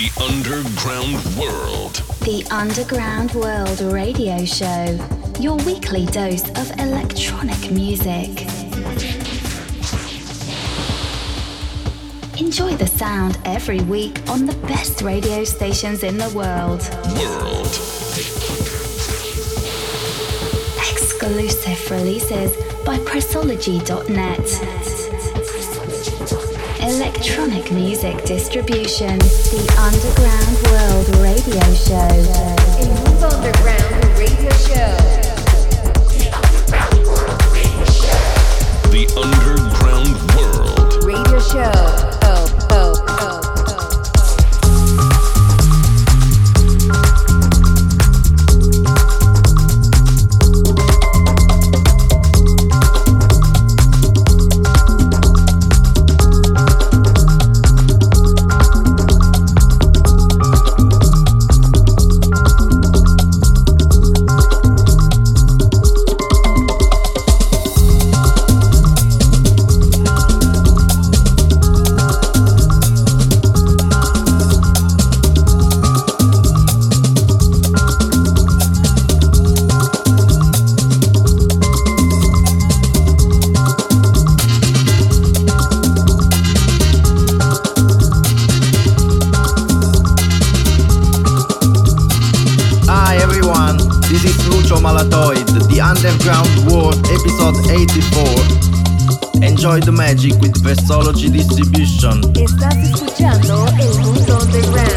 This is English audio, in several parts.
The Underground World. The Underground World Radio Show. Your weekly dose of electronic music. Enjoy the sound every week on the best radio stations in the world. Exclusive releases by Pressology.net. Electronic music distribution. The Underground World Radio Show. In World Underground Radio Show. The Underground World Radio Show. The magic with Pressology Distribution. Estás escuchando el mundo underground.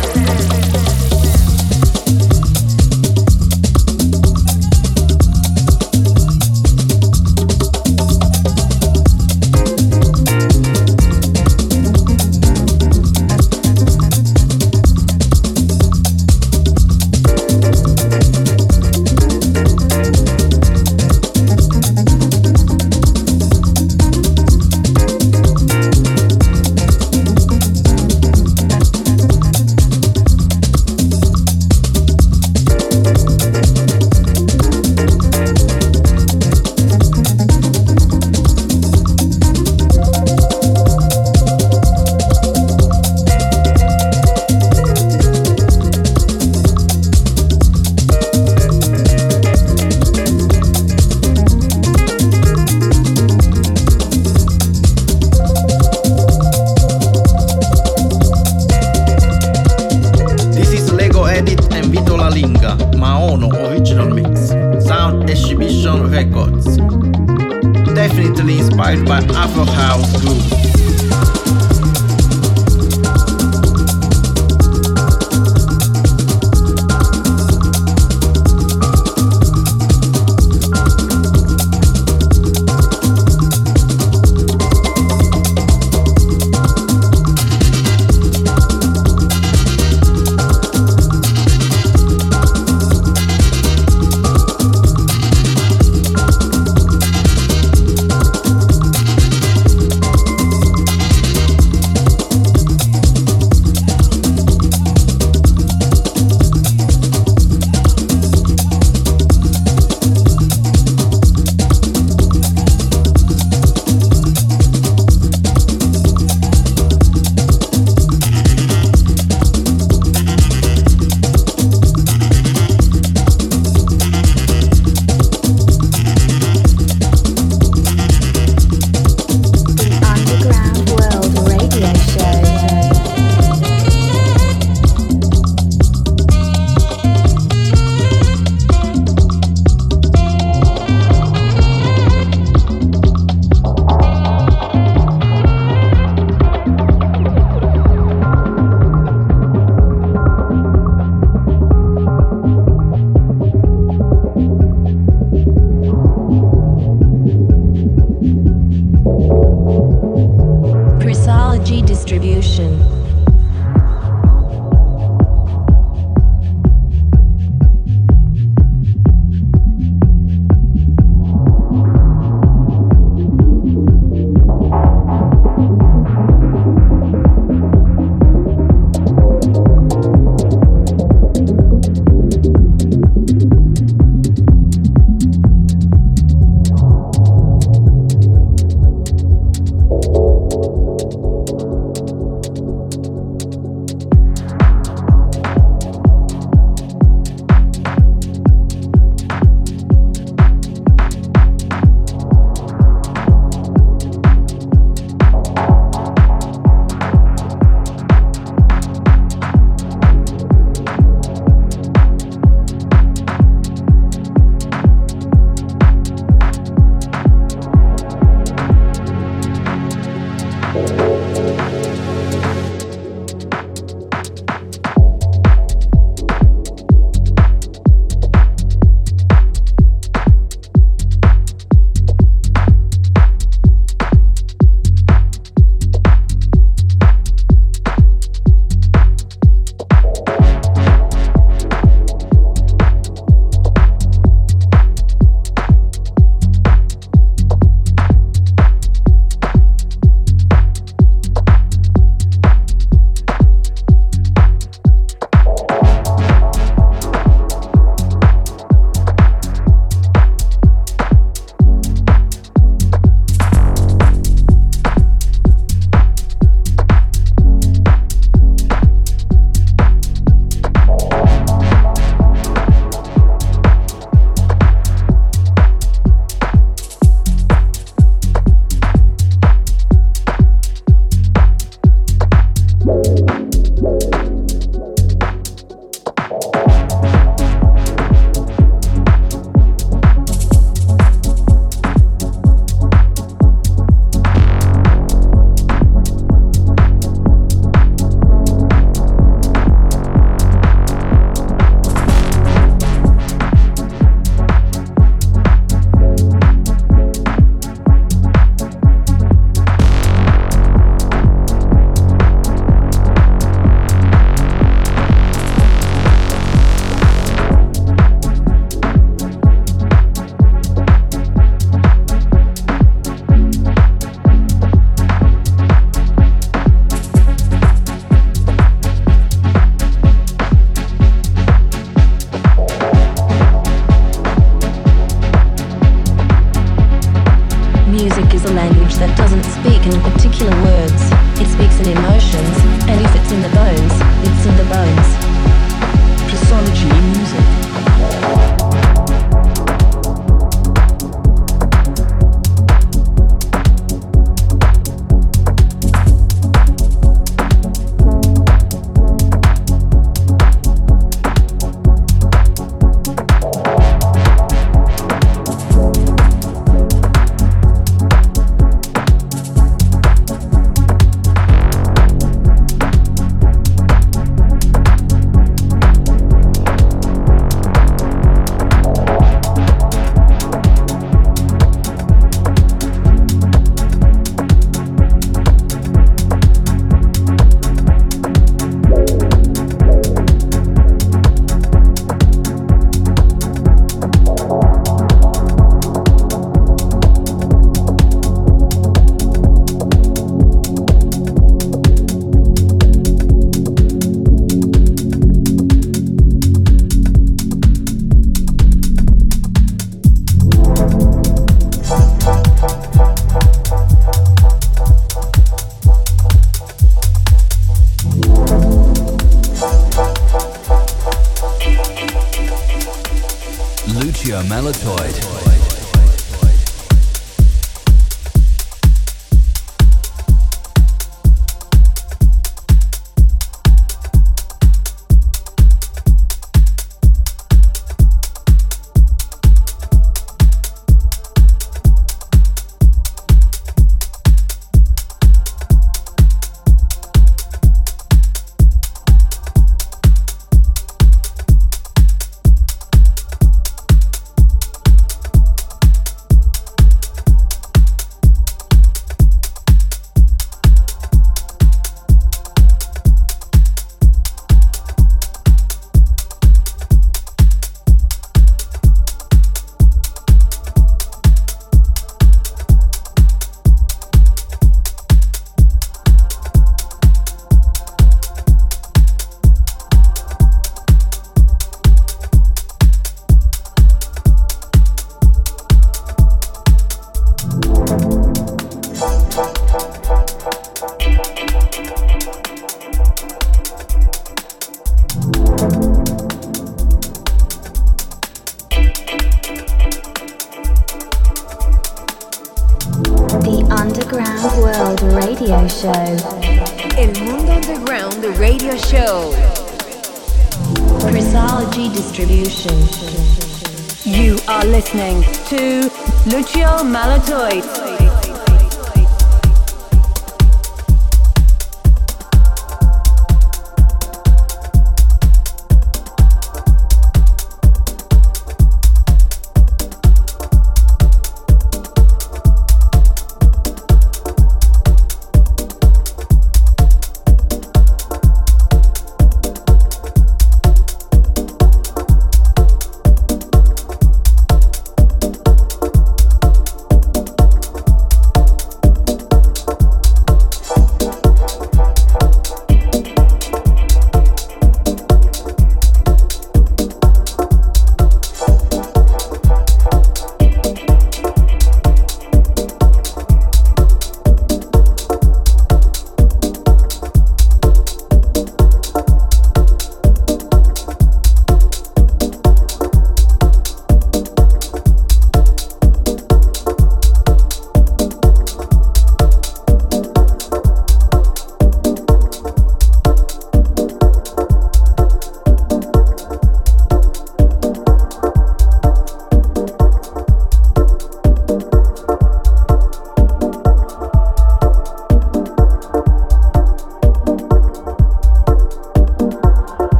Lucio Malatoid.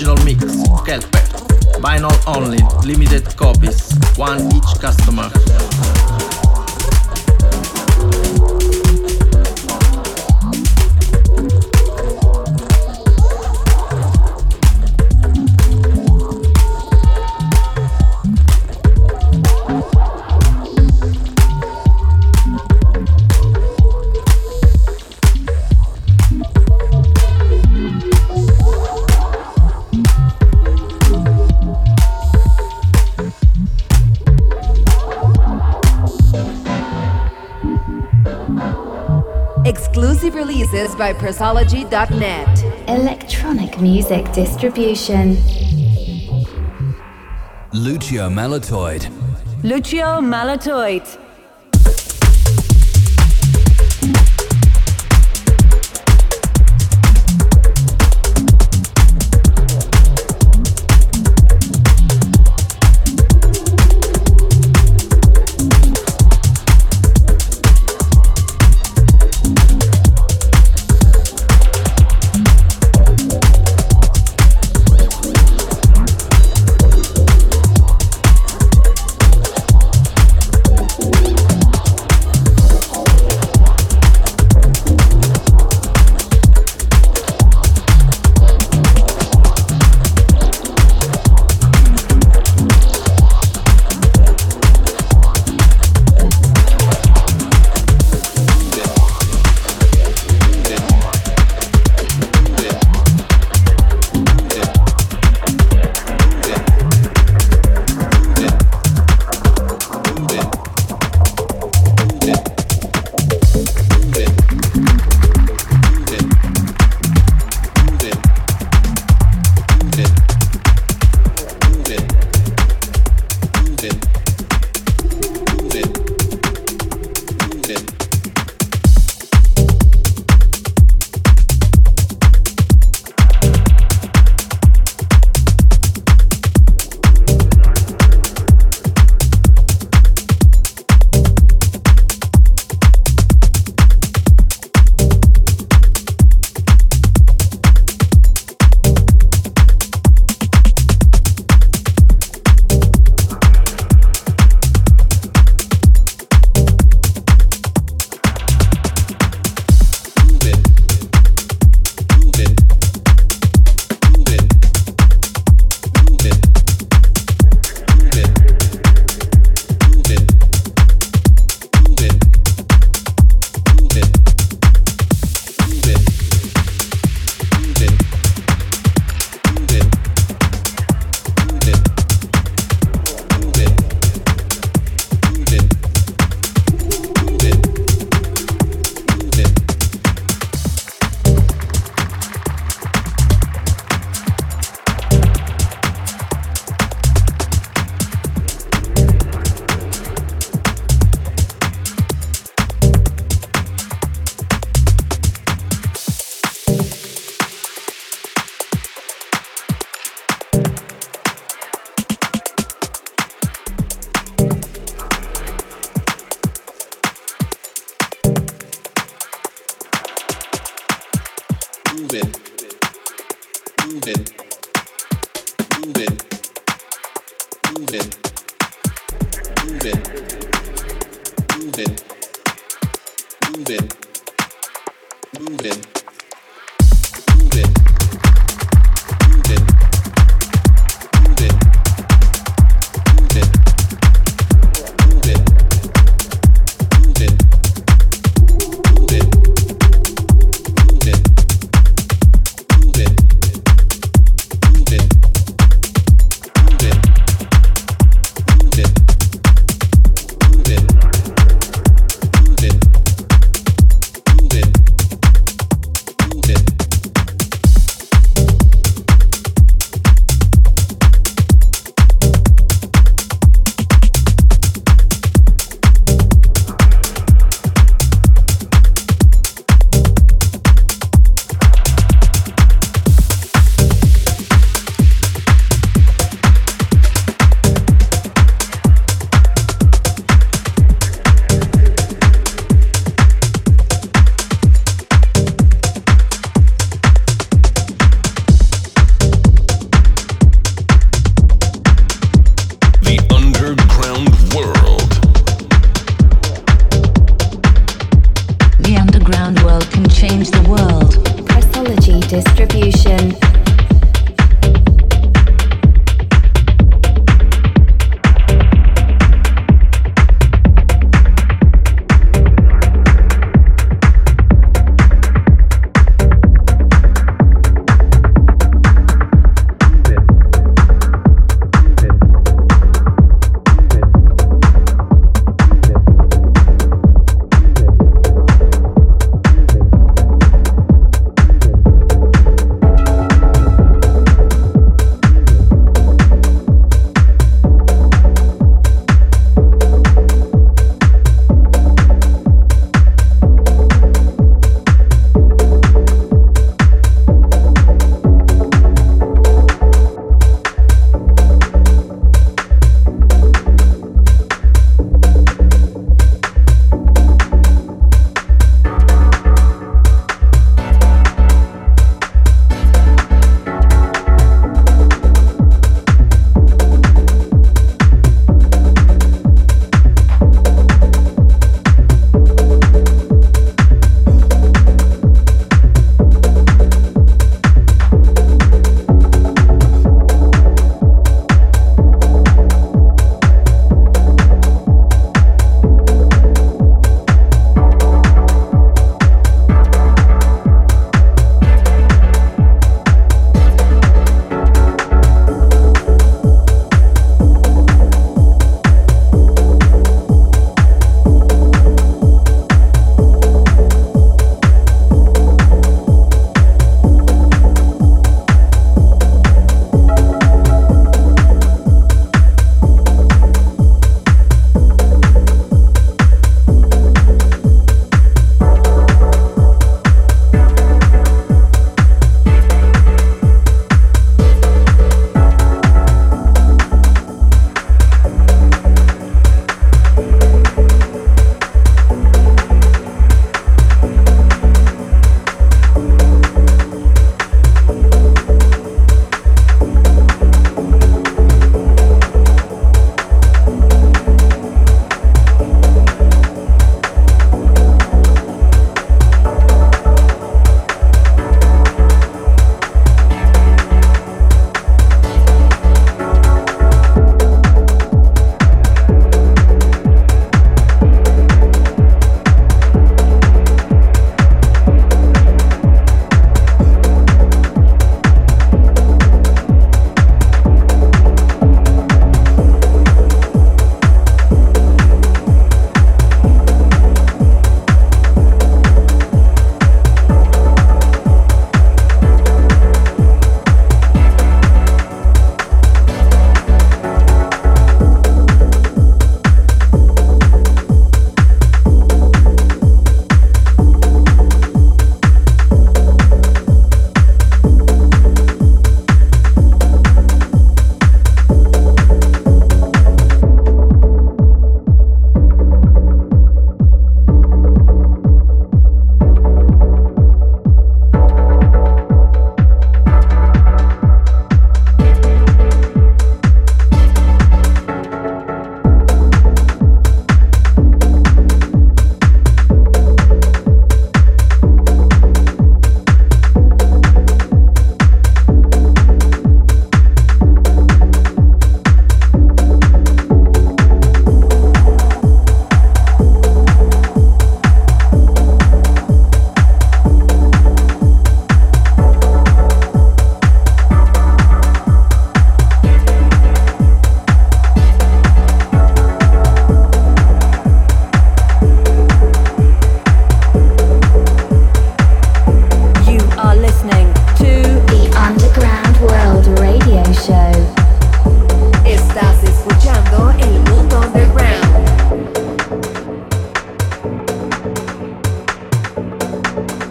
original mix, Kelperth, vinyl only, limited copies, one each customer. Exclusive releases by Pressology.net. Electronic music distribution. Lucio Malatoid.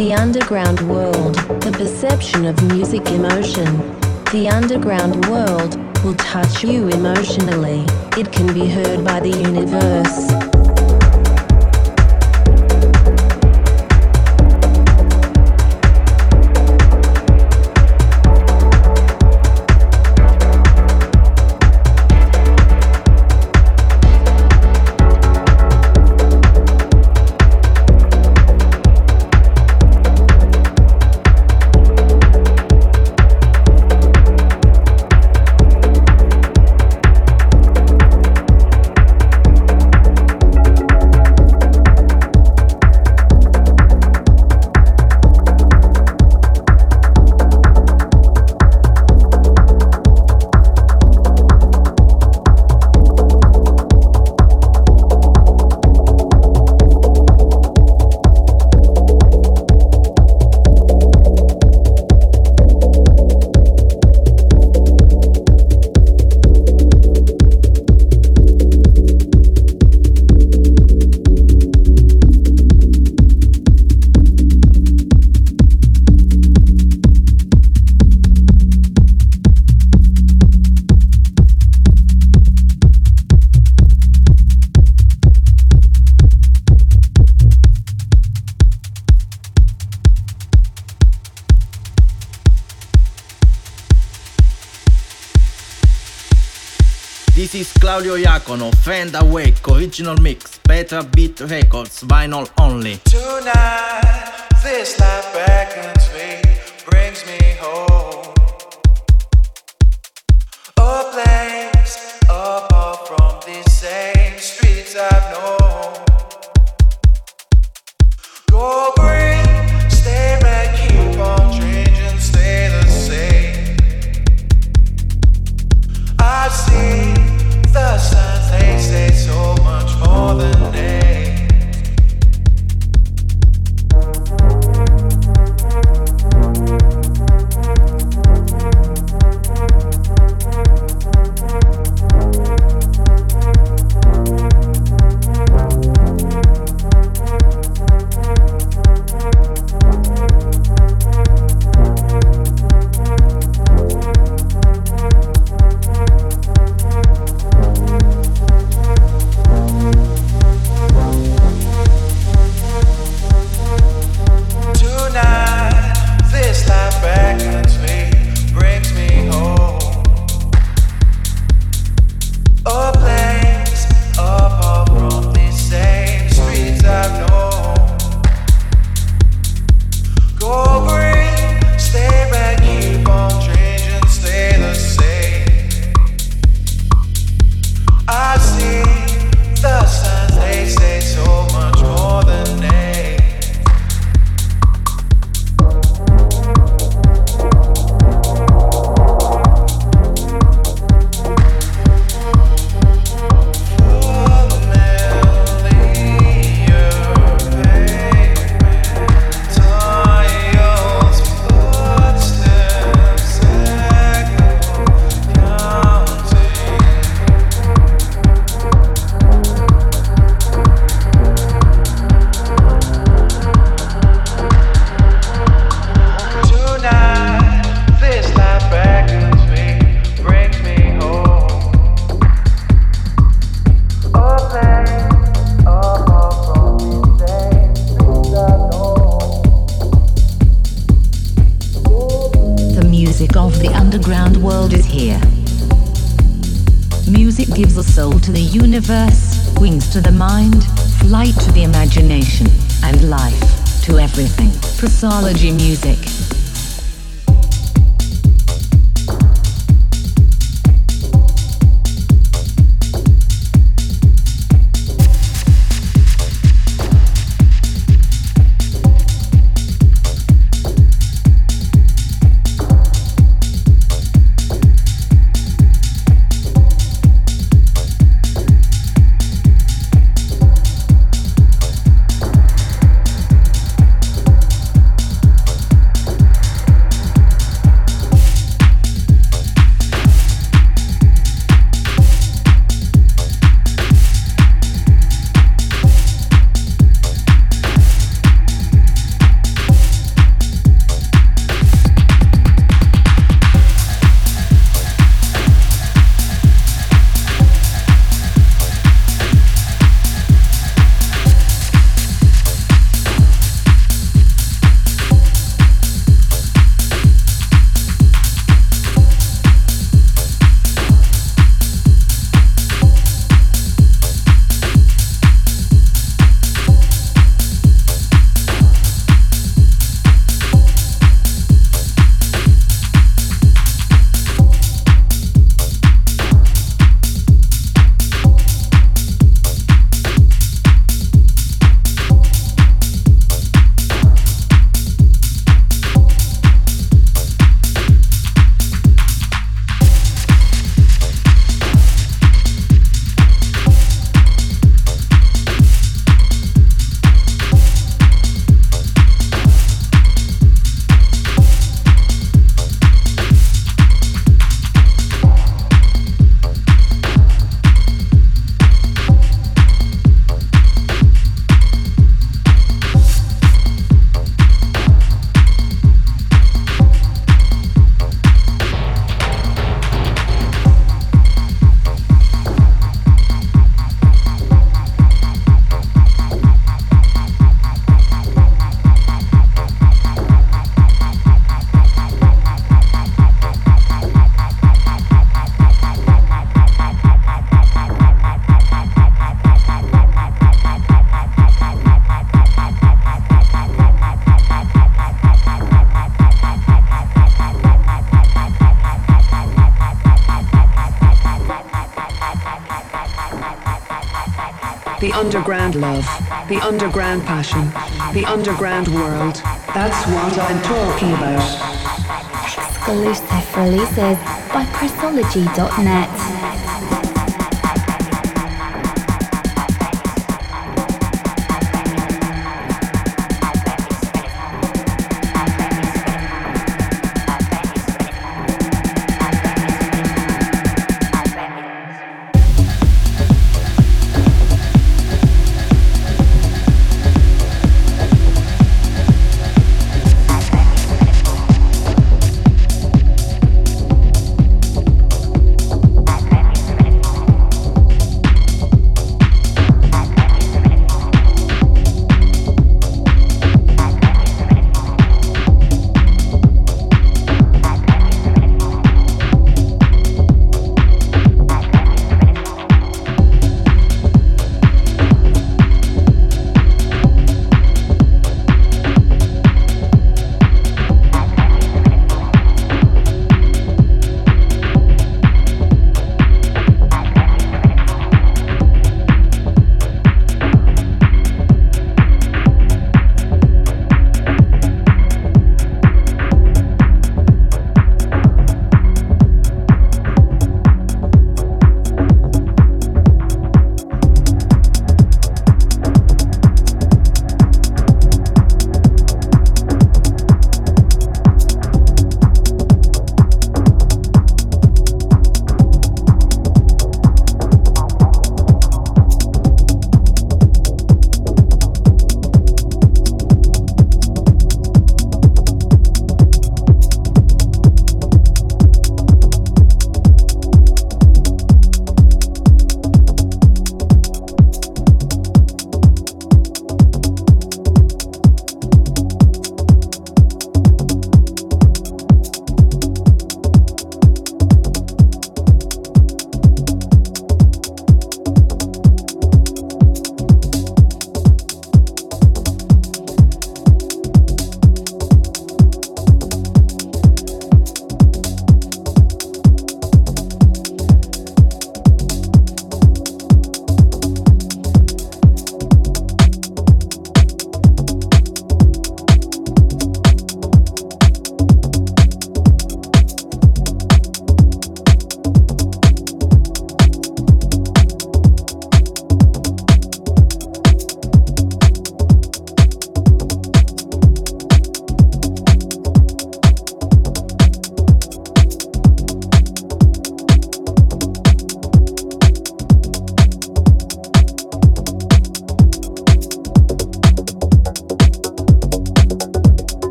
The underground world, the perception of music emotion. The underground world will touch you emotionally. It can be heard by the universe. This is Claudio Iacono, Fend Awake, original mix, Petra Beat Records, vinyl only. Tonight, this life beckons me, brings me home. A place apart from these same streets I've known. Go bring, stay right, keep on changing, stay the same. I've seen the signs, they say so much more than universe, wings to the mind, flight to the imagination, and life to everything. Pressology Music. the underground love, the underground passion, the underground world. That's what I'm talking about. Exclusive releases by Pressology.net.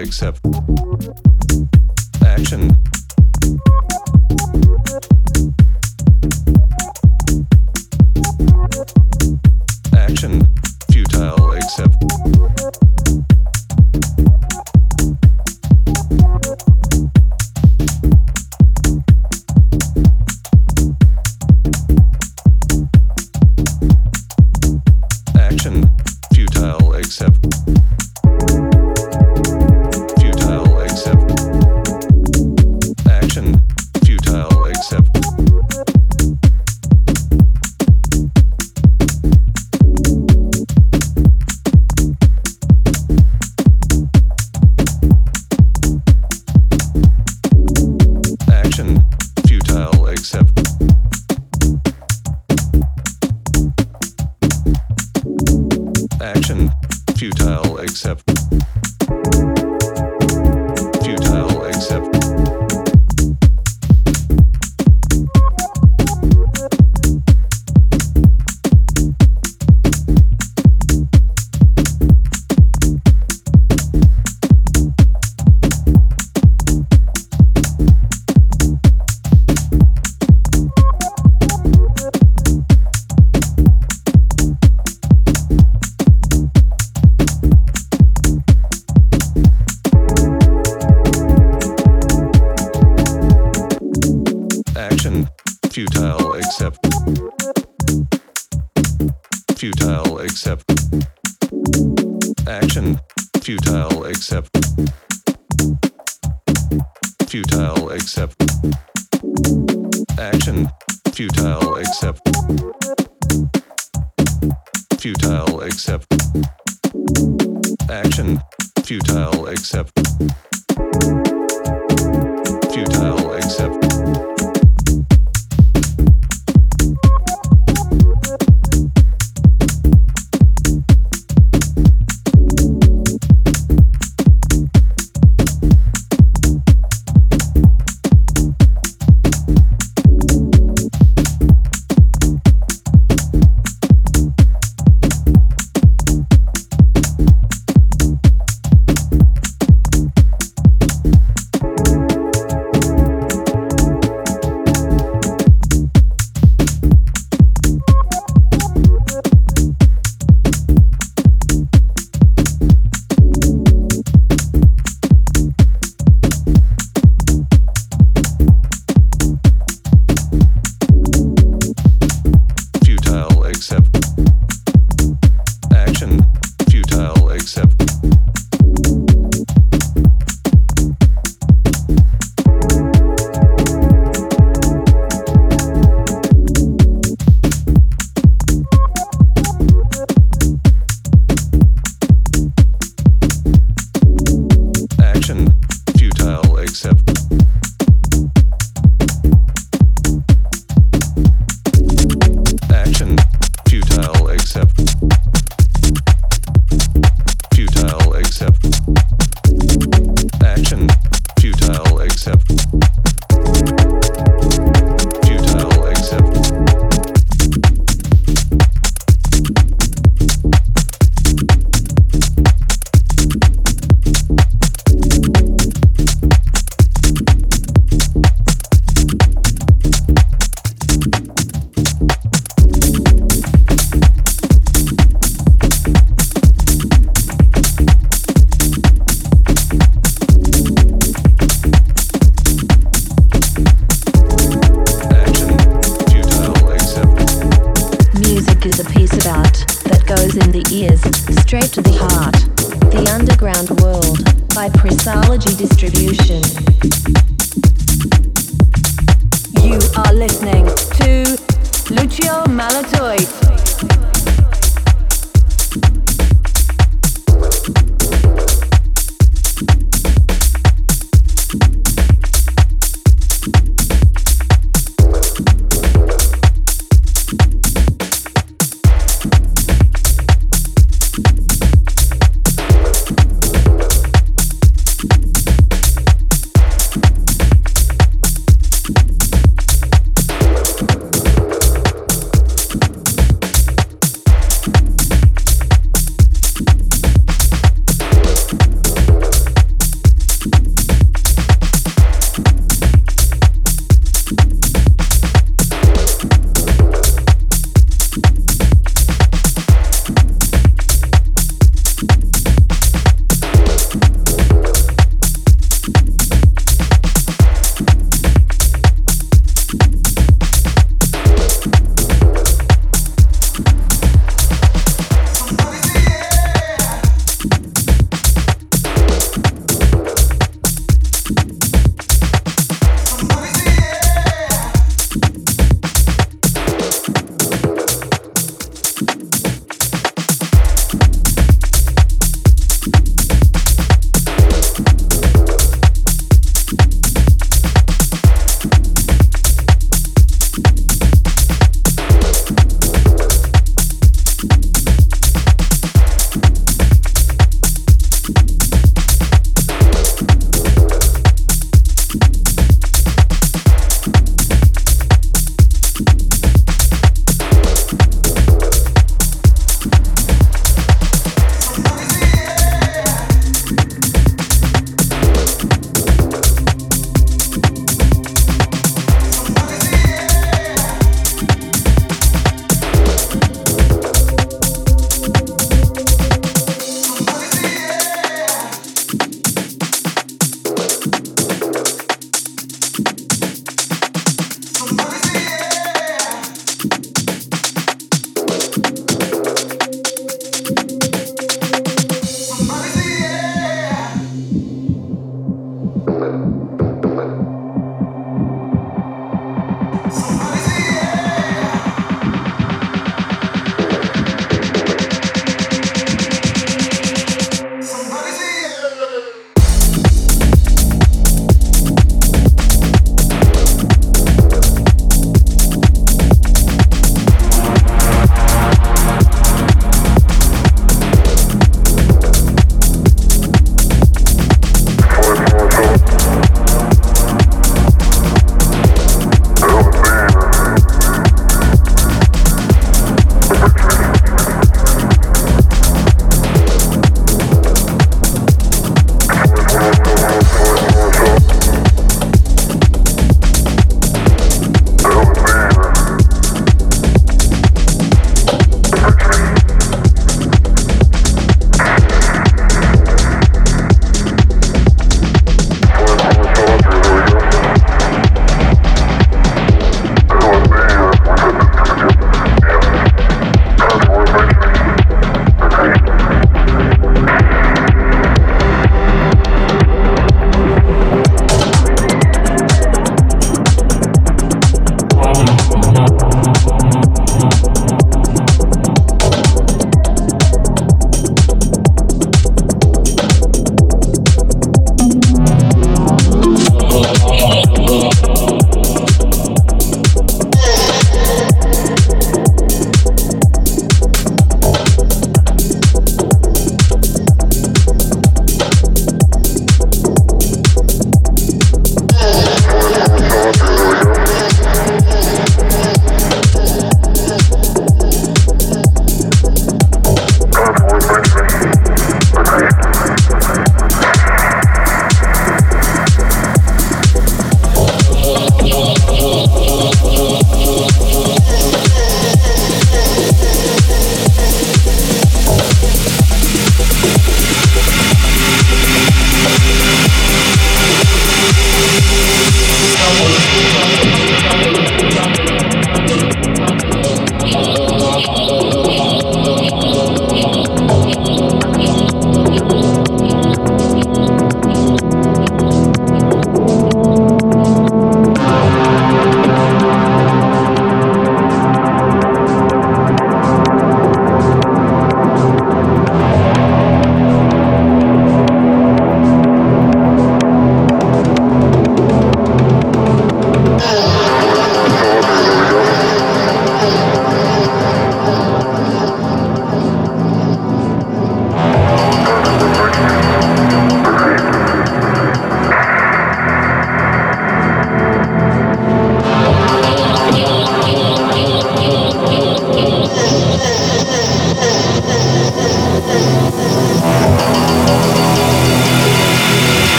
except action. Action, futile except action, futile except futile except action, futile except action, futile except futile except action, futile except futile except action, futile except futile except action, futile except futile except action, futile except futile except except action, futile except action, futile except action, futile except futile except action, futile except futile except in the ears, straight to the heart. The Underground World by Pressology Distribution. You are listening to Lucio Malatoid.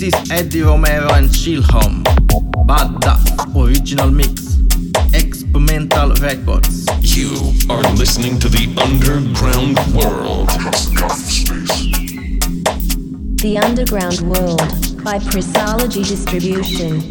This is Eddie Romero and Chill Home, Badass original mix, Experimental Records. You are listening to the underground world. The Underground World by Pressology Distribution.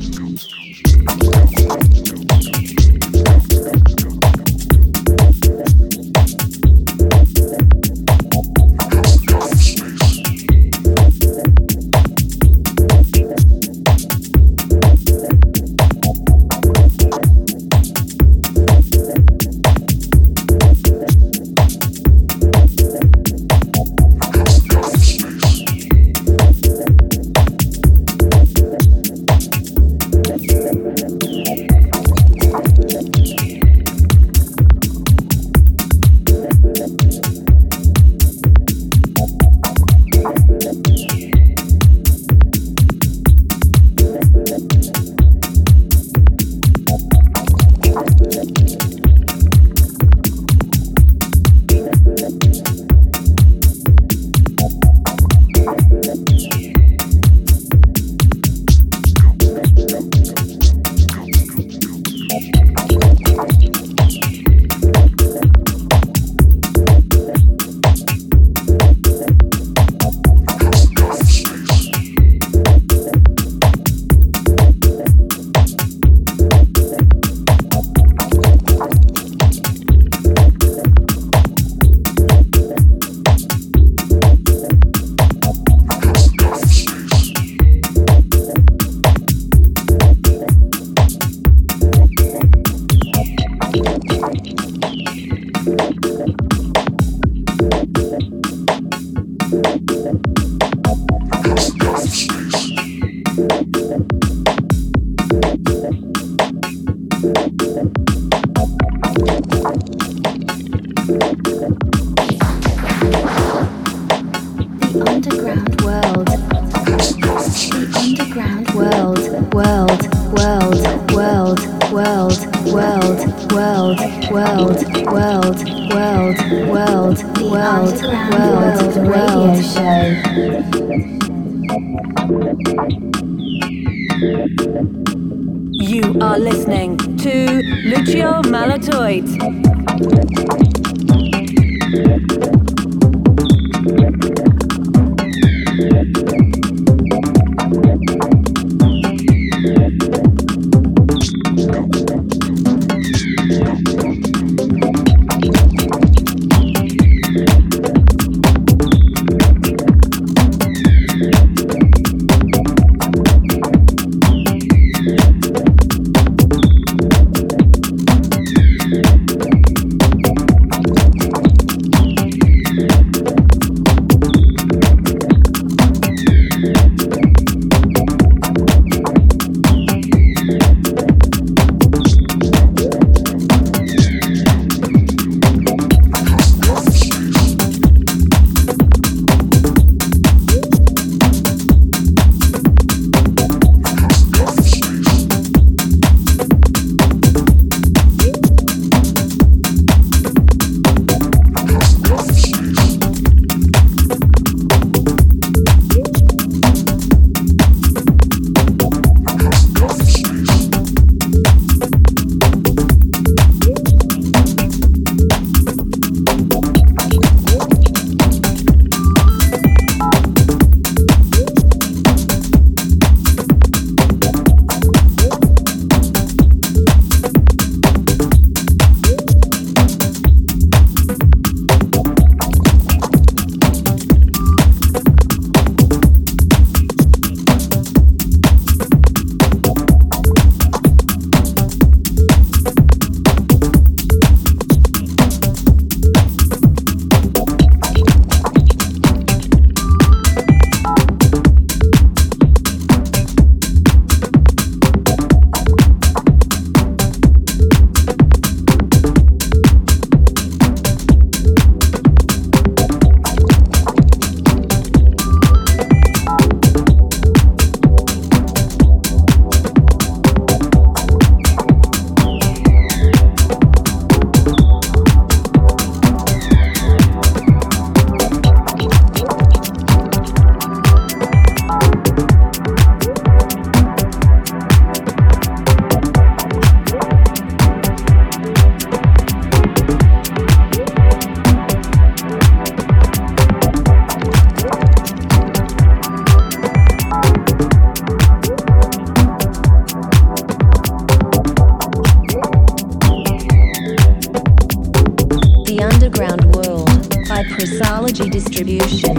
Chrisology distribution.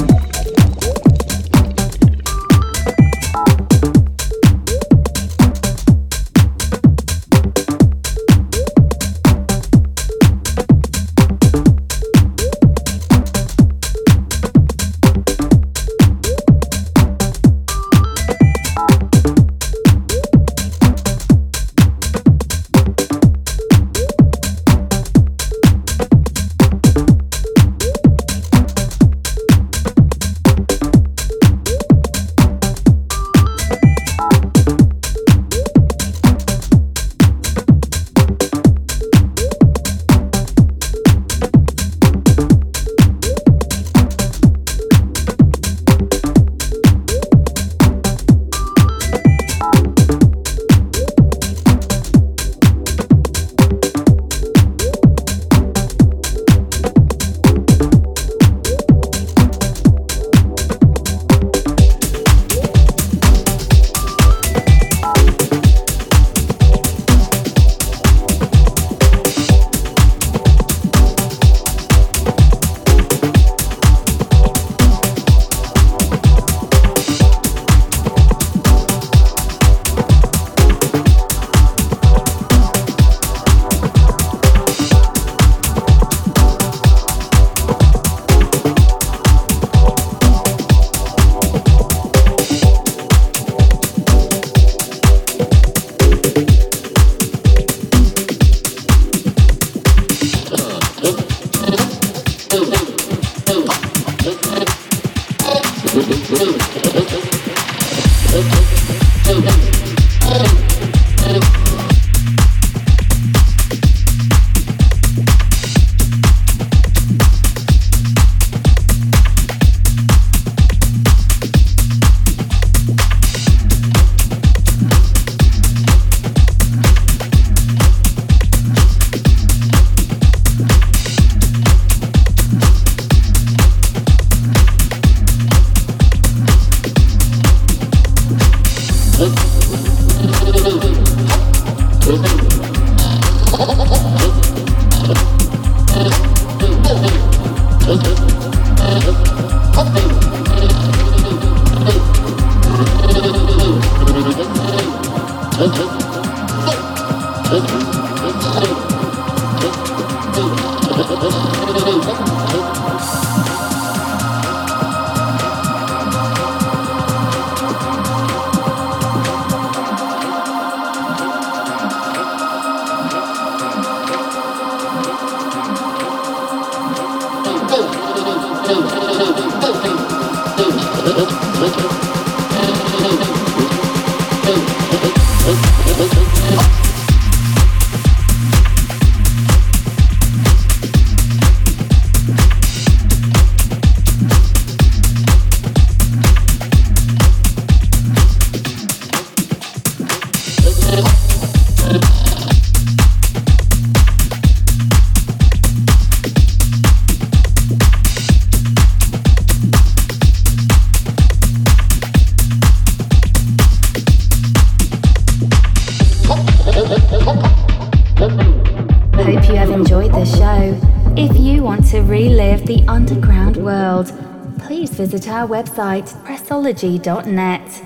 Visit our website, Pressology.net.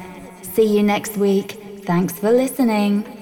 See you next week. Thanks for listening.